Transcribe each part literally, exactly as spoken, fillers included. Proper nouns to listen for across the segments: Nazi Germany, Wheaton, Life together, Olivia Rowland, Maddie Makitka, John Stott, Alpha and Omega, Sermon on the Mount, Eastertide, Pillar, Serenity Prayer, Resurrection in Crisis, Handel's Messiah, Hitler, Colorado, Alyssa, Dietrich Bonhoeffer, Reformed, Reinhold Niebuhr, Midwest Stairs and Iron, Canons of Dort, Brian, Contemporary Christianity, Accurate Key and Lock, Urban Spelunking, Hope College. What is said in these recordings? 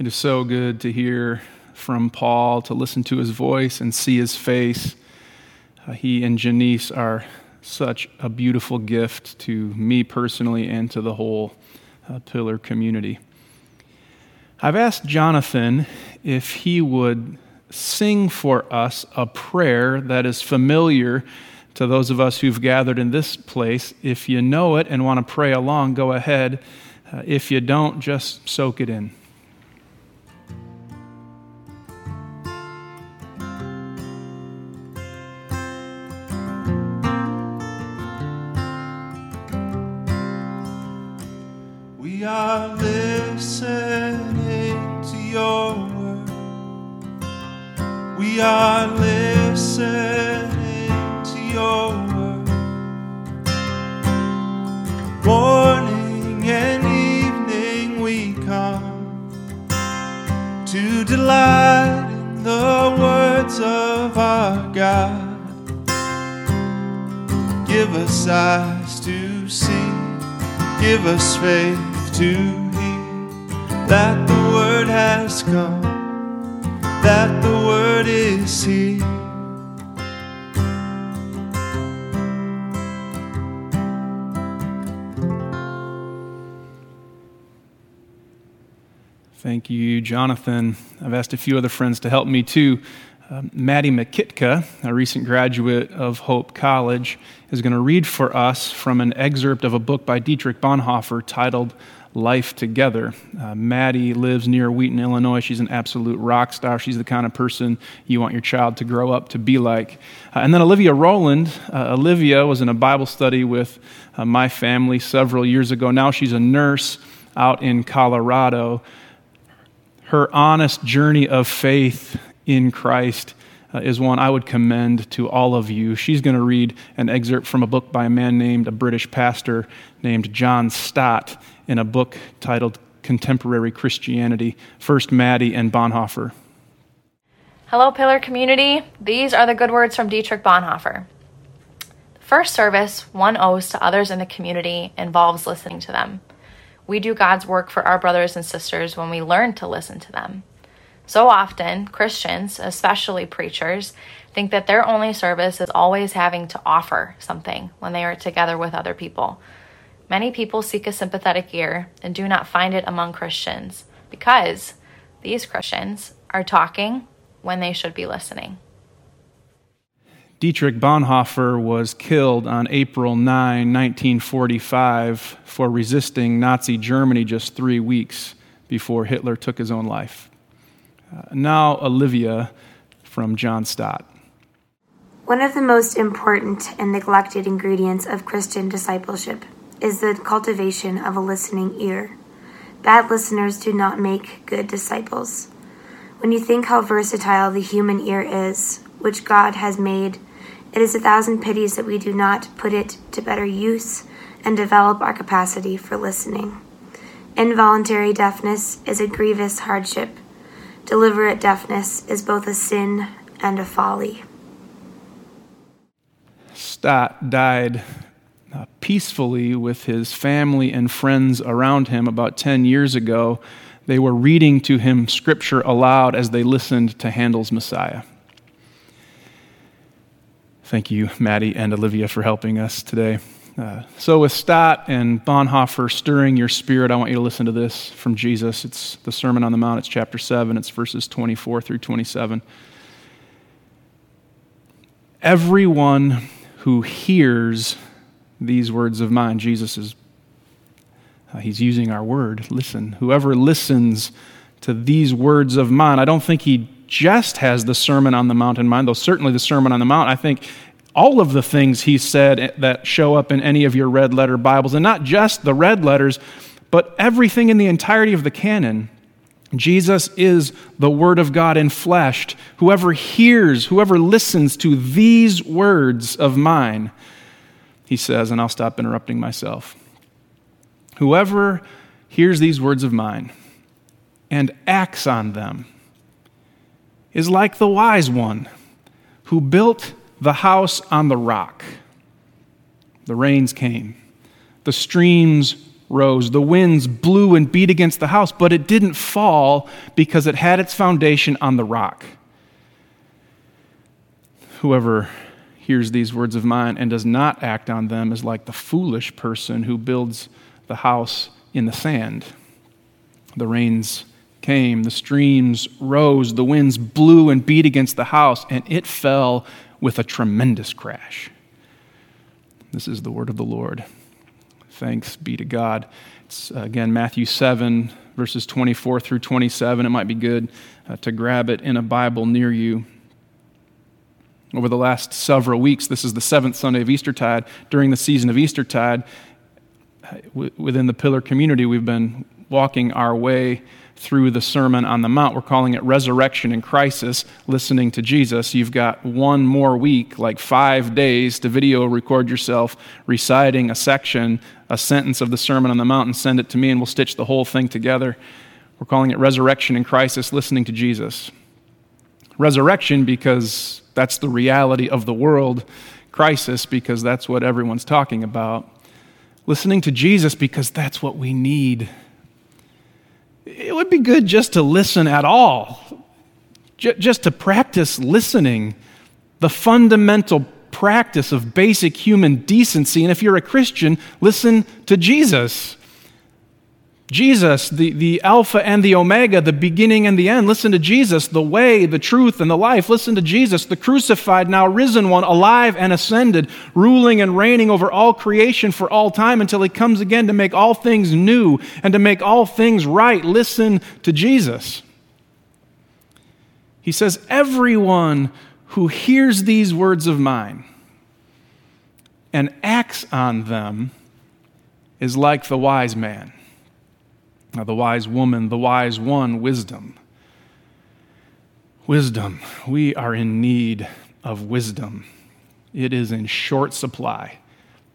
It is so good to hear from Paul, to listen to his voice and see his face. Uh, he and Janice are such a beautiful gift to me personally and to the whole uh, Pillar community. I've asked Jonathan if he would sing for us a prayer that is familiar to those of us who've gathered in this place. If you know it and want to pray along, go ahead. Uh, if you don't, just soak it in. We are listening to your word. We are listening to your word. Morning and evening we come to delight in the words of our God. Give us eyes to see. Give us faith to hear that the word has come, that the word is here. Thank you, Jonathan. I've asked a few other friends to help me too. Uh, Maddie Makitka, a recent graduate of Hope College, is going to read for us from an excerpt of a book by Dietrich Bonhoeffer titled Life Together. Uh, Maddie lives near Wheaton, Illinois. She's an absolute rock star. She's the kind of person you want your child to grow up to be like. Uh, and then Olivia Rowland. Uh, Olivia was in a Bible study with uh, my family several years ago. Now she's a nurse out in Colorado. Her honest journey of faith in Christ uh, is one I would commend to all of you. She's going to read an excerpt from a book by a man named, a British pastor named John Stott, in a book titled Contemporary Christianity. First, Maddie and Bonhoeffer. Hello, Pillar community. These are the good words from Dietrich Bonhoeffer. The first service one owes to others in the community involves listening to them. We do God's work for our brothers and sisters when we learn to listen to them. So often, Christians, especially preachers, think that their only service is always having to offer something when they are together with other people. Many people seek a sympathetic ear and do not find it among Christians because these Christians are talking when they should be listening. Dietrich Bonhoeffer was killed on April ninth, nineteen forty-five, for resisting Nazi Germany just three weeks before Hitler took his own life. Uh, now, Olivia from John Stott. One of the most important and neglected ingredients of Christian discipleship is the cultivation of a listening ear. Bad listeners do not make good disciples. When you think how versatile the human ear is, which God has made, it is a thousand pities that we do not put it to better use and develop our capacity for listening. Involuntary deafness is a grievous hardship. Deliberate deafness is both a sin and a folly. Stott died uh, peacefully with his family and friends around him about ten years ago. They were reading to him scripture aloud as they listened to Handel's Messiah. Thank you, Maddie and Olivia, for helping us today. Uh, so with Stott and Bonhoeffer stirring your spirit, I want you to listen to this from Jesus. It's the Sermon on the Mount. It's chapter seven. It's verses twenty-four through twenty-seven. Everyone who hears these words of mine, Jesus is, uh, he's using our word, listen. Whoever listens to these words of mine, I don't think he just has the Sermon on the Mount in mind, though certainly the Sermon on the Mount, I think, all of the things he said that show up in any of your red letter Bibles, and not just the red letters, but everything in the entirety of the canon. Jesus is the Word of God enfleshed. Whoever hears, whoever listens to these words of mine, he says, and I'll stop interrupting myself. Whoever hears these words of mine and acts on them is like the wise one who built the house on the rock. The rains came, the streams rose. The winds blew and beat against the house, but it didn't fall because it had its foundation on the rock. Whoever hears these words of mine and does not act on them is like the foolish person who builds the house in the sand. The rains came, the streams rose, the winds blew and beat against the house, and it fell with a tremendous crash. This is the word of the Lord. Thanks be to God. It's, uh, again, Matthew seven, verses twenty-four through twenty-seven. It might be good uh, to grab it in a Bible near you. Over the last several weeks, this is the seventh Sunday of Eastertide. During the season of Eastertide, w- within the Pillar community, we've been walking our way through the Sermon on the Mount. We're calling it Resurrection in Crisis, listening to Jesus. You've got one more week, like five days, to video record yourself reciting a section, a sentence of the Sermon on the Mount, and send it to me, and we'll stitch the whole thing together. We're calling it Resurrection in Crisis, listening to Jesus. Resurrection, because that's the reality of the world. Crisis, because that's what everyone's talking about. Listening to Jesus, because that's what we need. It would be good just to listen at all, J- just to practice listening, the fundamental practice of basic human decency. And if you're a Christian, listen to Jesus. Jesus, the, the Alpha and the Omega, the beginning and the end. Listen to Jesus, the way, the truth, and the life. Listen to Jesus, the crucified, now risen one, alive and ascended, ruling and reigning over all creation for all time until he comes again to make all things new and to make all things right. Listen to Jesus. He says, everyone who hears these words of mine and acts on them is like the wise man. Now, the wise woman, the wise one, wisdom. Wisdom. We are in need of wisdom. It is in short supply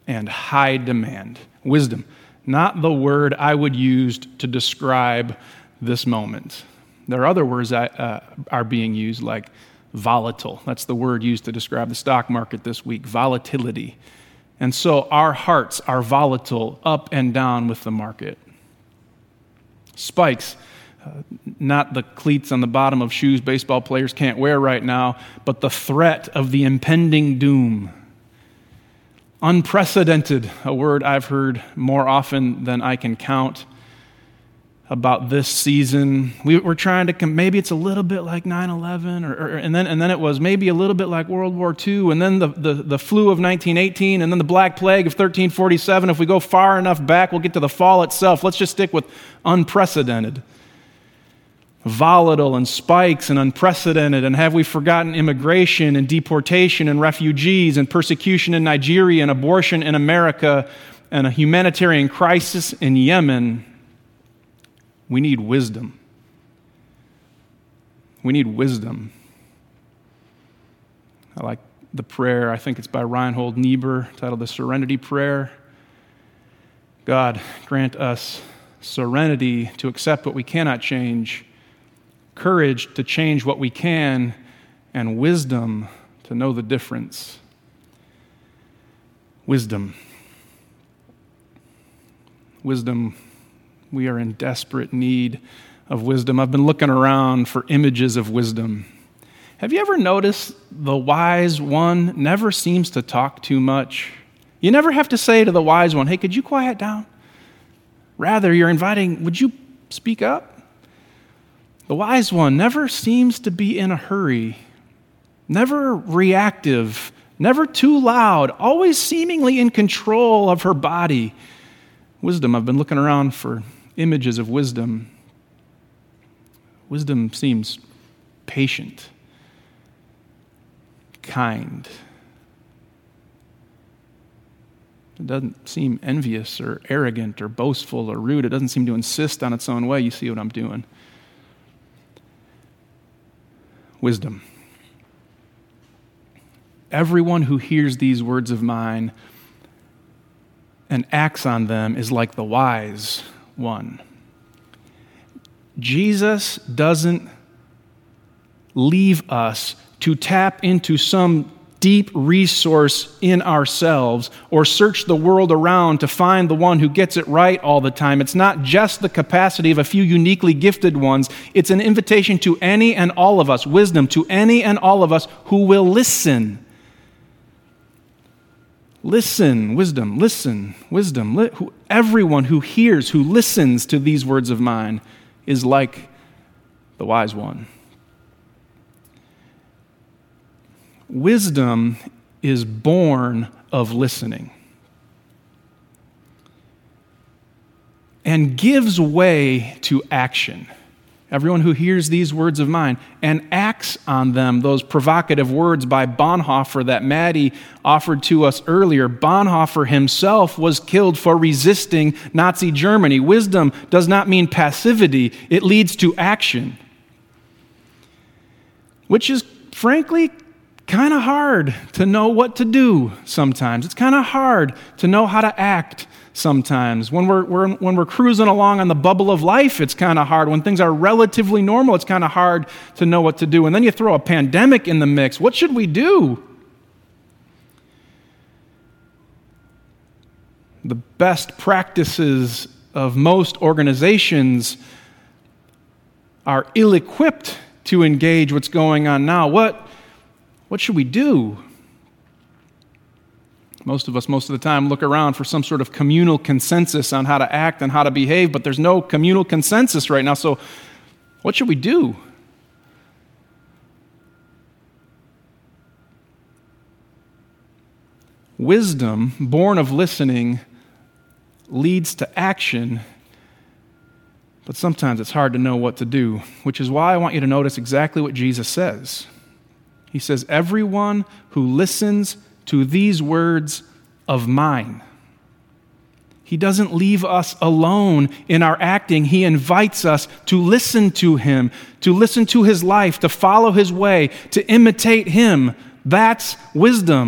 and high demand. Wisdom, not the word I would use to describe this moment. There are other words that uh, are being used, like volatile. That's the word used to describe the stock market this week, volatility. And so our hearts are volatile, up and down with the market. Spikes, uh, not the cleats on the bottom of shoes baseball players can't wear right now, but the threat of the impending doom. Unprecedented, a word I've heard more often than I can count about this season. We were trying to, com- maybe it's a little bit like nine eleven, or, or and then and then it was maybe a little bit like World War Two, and then the, the, the flu of nineteen eighteen, and then the Black Plague of thirteen forty-seven. If we go far enough back, we'll get to the fall itself. Let's just stick with unprecedented. Volatile and spikes and unprecedented, and have we forgotten immigration and deportation and refugees and persecution in Nigeria and abortion in America and a humanitarian crisis in Yemen? We need wisdom. We need wisdom. I like the prayer, I think it's by Reinhold Niebuhr, titled The Serenity Prayer. God, grant us serenity to accept what we cannot change, courage to change what we can, and wisdom to know the difference. Wisdom. Wisdom. We are in desperate need of wisdom. I've been looking around for images of wisdom. Have you ever noticed the wise one never seems to talk too much? You never have to say to the wise one, hey, could you quiet down? Rather, you're inviting, would you speak up? The wise one never seems to be in a hurry, never reactive, never too loud, always seemingly in control of her body. Wisdom, I've been looking around for images of wisdom. Wisdom seems patient, kind. It doesn't seem envious or arrogant or boastful or rude. It doesn't seem to insist on its own way. You see what I'm doing. Wisdom. Everyone who hears these words of mine and acts on them is like the wise one. Jesus doesn't leave us to tap into some deep resource in ourselves or search the world around to find the one who gets it right all the time. It's not just the capacity of a few uniquely gifted ones. It's an invitation to any and all of us, wisdom to any and all of us who will listen. Listen, wisdom, listen, wisdom. Li- who, everyone who hears, who listens to these words of mine is like the wise one. Wisdom is born of listening and gives way to action. Everyone who hears these words of mine and acts on them, those provocative words by Bonhoeffer that Maddie offered to us earlier. Bonhoeffer himself was killed for resisting Nazi Germany. Wisdom does not mean passivity. It leads to action, which is, frankly, kind of hard to know what to do sometimes. It's kind of hard to know how to act sometimes. When we're, we're when we're cruising along on the bubble of life, it's kind of hard. When things are relatively normal, it's kind of hard to know what to do. And then you throw a pandemic in the mix. What should we do? The best practices of most organizations are ill-equipped to engage what's going on now. What What should we do? Most of us, most of the time, look around for some sort of communal consensus on how to act and how to behave, but there's no communal consensus right now, so what should we do? Wisdom, born of listening, leads to action, but sometimes it's hard to know what to do, which is why I want you to notice exactly what Jesus says. He says, everyone who listens to these words of mine. He doesn't leave us alone in our acting. He invites us to listen to him, to listen to his life, to follow his way, to imitate him. That's wisdom.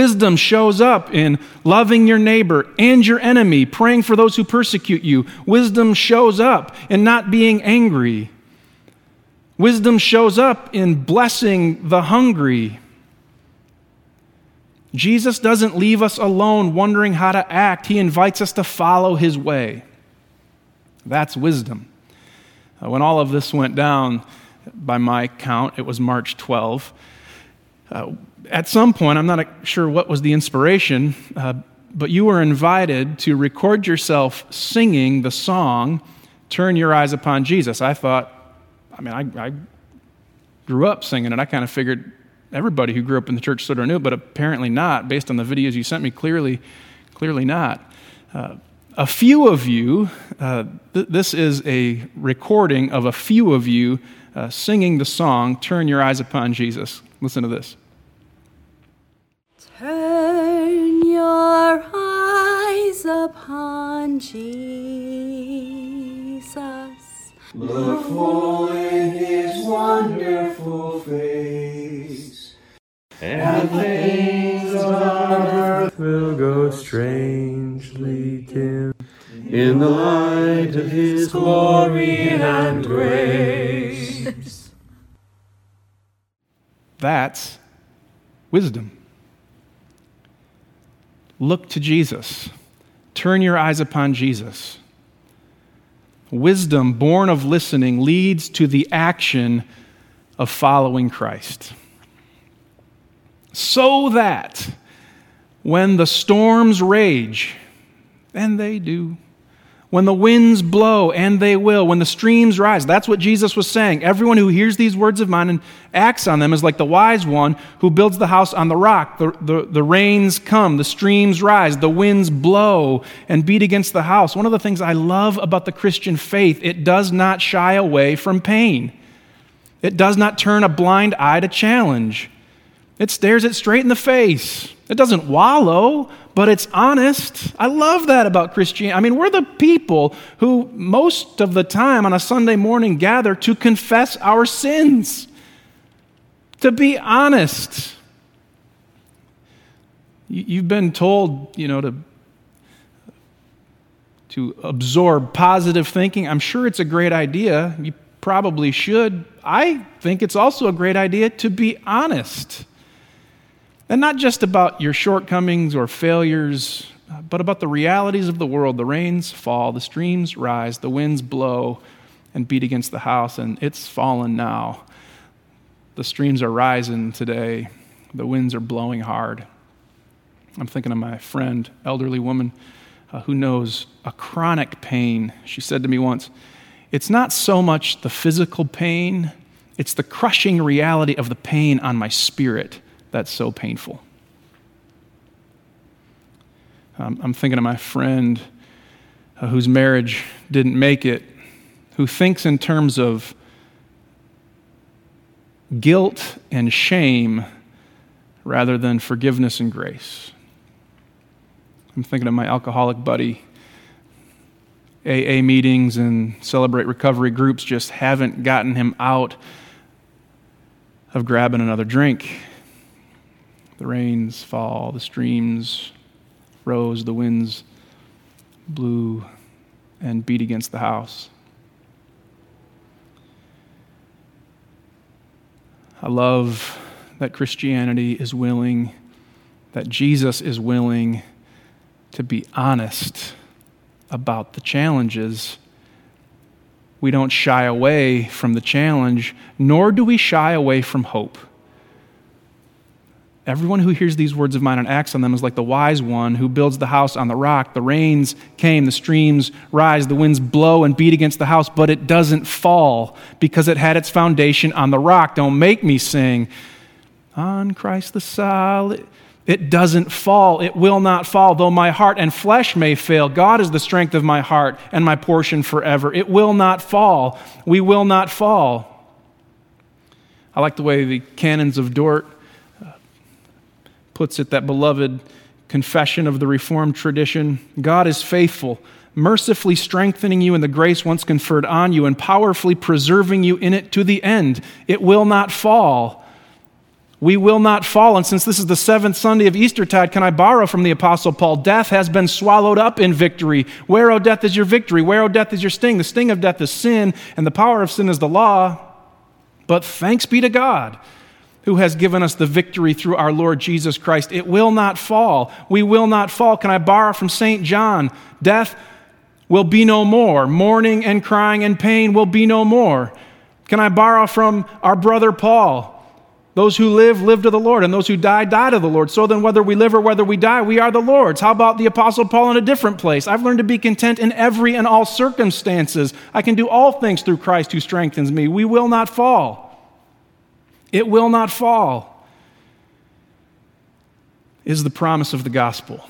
Wisdom shows up in loving your neighbor and your enemy, praying for those who persecute you. Wisdom shows up in not being angry. Wisdom shows up in blessing the hungry. Jesus doesn't leave us alone wondering how to act. He invites us to follow his way. That's wisdom. Uh, when all of this went down, by my count, it was March twelfth. Uh, at some point, I'm not sure what was the inspiration, uh, but you were invited to record yourself singing the song, Turn Your Eyes Upon Jesus. I thought, I mean, I, I grew up singing it. I kind of figured everybody who grew up in the church sort of knew, but apparently not. Based on the videos you sent me, clearly, clearly not. Uh, a few of you, uh, th- this is a recording of a few of you uh, singing the song, Turn Your Eyes Upon Jesus. Listen to this. Turn your eyes upon Jesus. Look full in his wonderful face, and things on earth will go strangely dim in the light of his glory and grace. That's wisdom. Look to Jesus. Turn your eyes upon Jesus. Wisdom born of listening leads to the action of following Christ. So that when the storms rage, and they do, when the winds blow, and they will, when the streams rise, that's what Jesus was saying. Everyone who hears these words of mine and acts on them is like the wise one who builds the house on the rock. The, the, the rains come, the streams rise, the winds blow and beat against the house. One of the things I love about the Christian faith, it does not shy away from pain. It does not turn a blind eye to challenge. It stares it straight in the face. It doesn't wallow, but it's honest. I love that about Christianity. I mean, we're the people who most of the time on a Sunday morning gather to confess our sins, to be honest. You've been told, you know, to, to absorb positive thinking. I'm sure it's a great idea. You probably should. I think it's also a great idea to be honest. And not just about your shortcomings or failures, but about the realities of the world. The rains fall, the streams rise, the winds blow and beat against the house, and it's fallen now. The streams are rising today. The winds are blowing hard. I'm thinking of my friend, elderly woman, uh, who knows a chronic pain. She said to me once, "It's not so much the physical pain, it's the crushing reality of the pain on my spirit that's so painful." Um, I'm thinking of my friend uh, whose marriage didn't make it, who thinks in terms of guilt and shame rather than forgiveness and grace. I'm thinking of my alcoholic buddy. A A meetings and Celebrate Recovery groups just haven't gotten him out of grabbing another drink. The rains fall, the streams rose, the winds blew and beat against the house. I love that Christianity is willing, that Jesus is willing to be honest about the challenges. We don't shy away from the challenge, nor do we shy away from hope. Everyone who hears these words of mine and acts on them is like the wise one who builds the house on the rock. The rains came, the streams rise, the winds blow and beat against the house, but it doesn't fall because it had its foundation on the rock. Don't make me sing. On Christ the solid, it doesn't fall, it will not fall, though my heart and flesh may fail. God is the strength of my heart and my portion forever. It will not fall, we will not fall. I like the way the Canons of Dort puts it, that beloved confession of the Reformed tradition. God is faithful, mercifully strengthening you in the grace once conferred on you and powerfully preserving you in it to the end. It will not fall. We will not fall. And since this is the seventh Sunday of Eastertide, can I borrow from the Apostle Paul? Death has been swallowed up in victory. Where, O death, is your victory? Where, O death, is your sting? The sting of death is sin, and the power of sin is the law. But thanks be to God, who has given us the victory through our Lord Jesus Christ. It will not fall. We will not fall. Can I borrow from Saint John? Death will be no more. Mourning and crying and pain will be no more. Can I borrow from our brother Paul? Those who live, live to the Lord, and those who die, die to the Lord. So then whether we live or whether we die, we are the Lord's. How about the Apostle Paul in a different place? I've learned to be content in every and all circumstances. I can do all things through Christ who strengthens me. We will not fall. It will not fall is the promise of the gospel.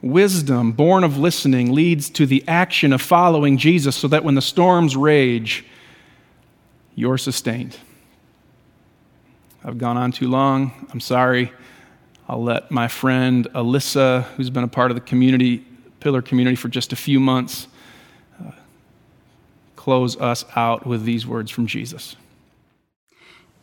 Wisdom born of listening leads to the action of following Jesus so that when the storms rage, you're sustained. I've gone on too long. I'm sorry. I'll let my friend Alyssa, who's been a part of the community, Pillar community for just a few months, uh, close us out with these words from Jesus.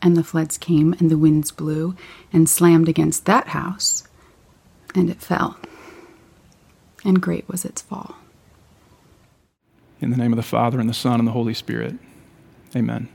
and the floods came, and the winds blew and slammed against that house, and it fell. And great was its fall. In the name of the Father, and the Son, and the Holy Spirit. Amen.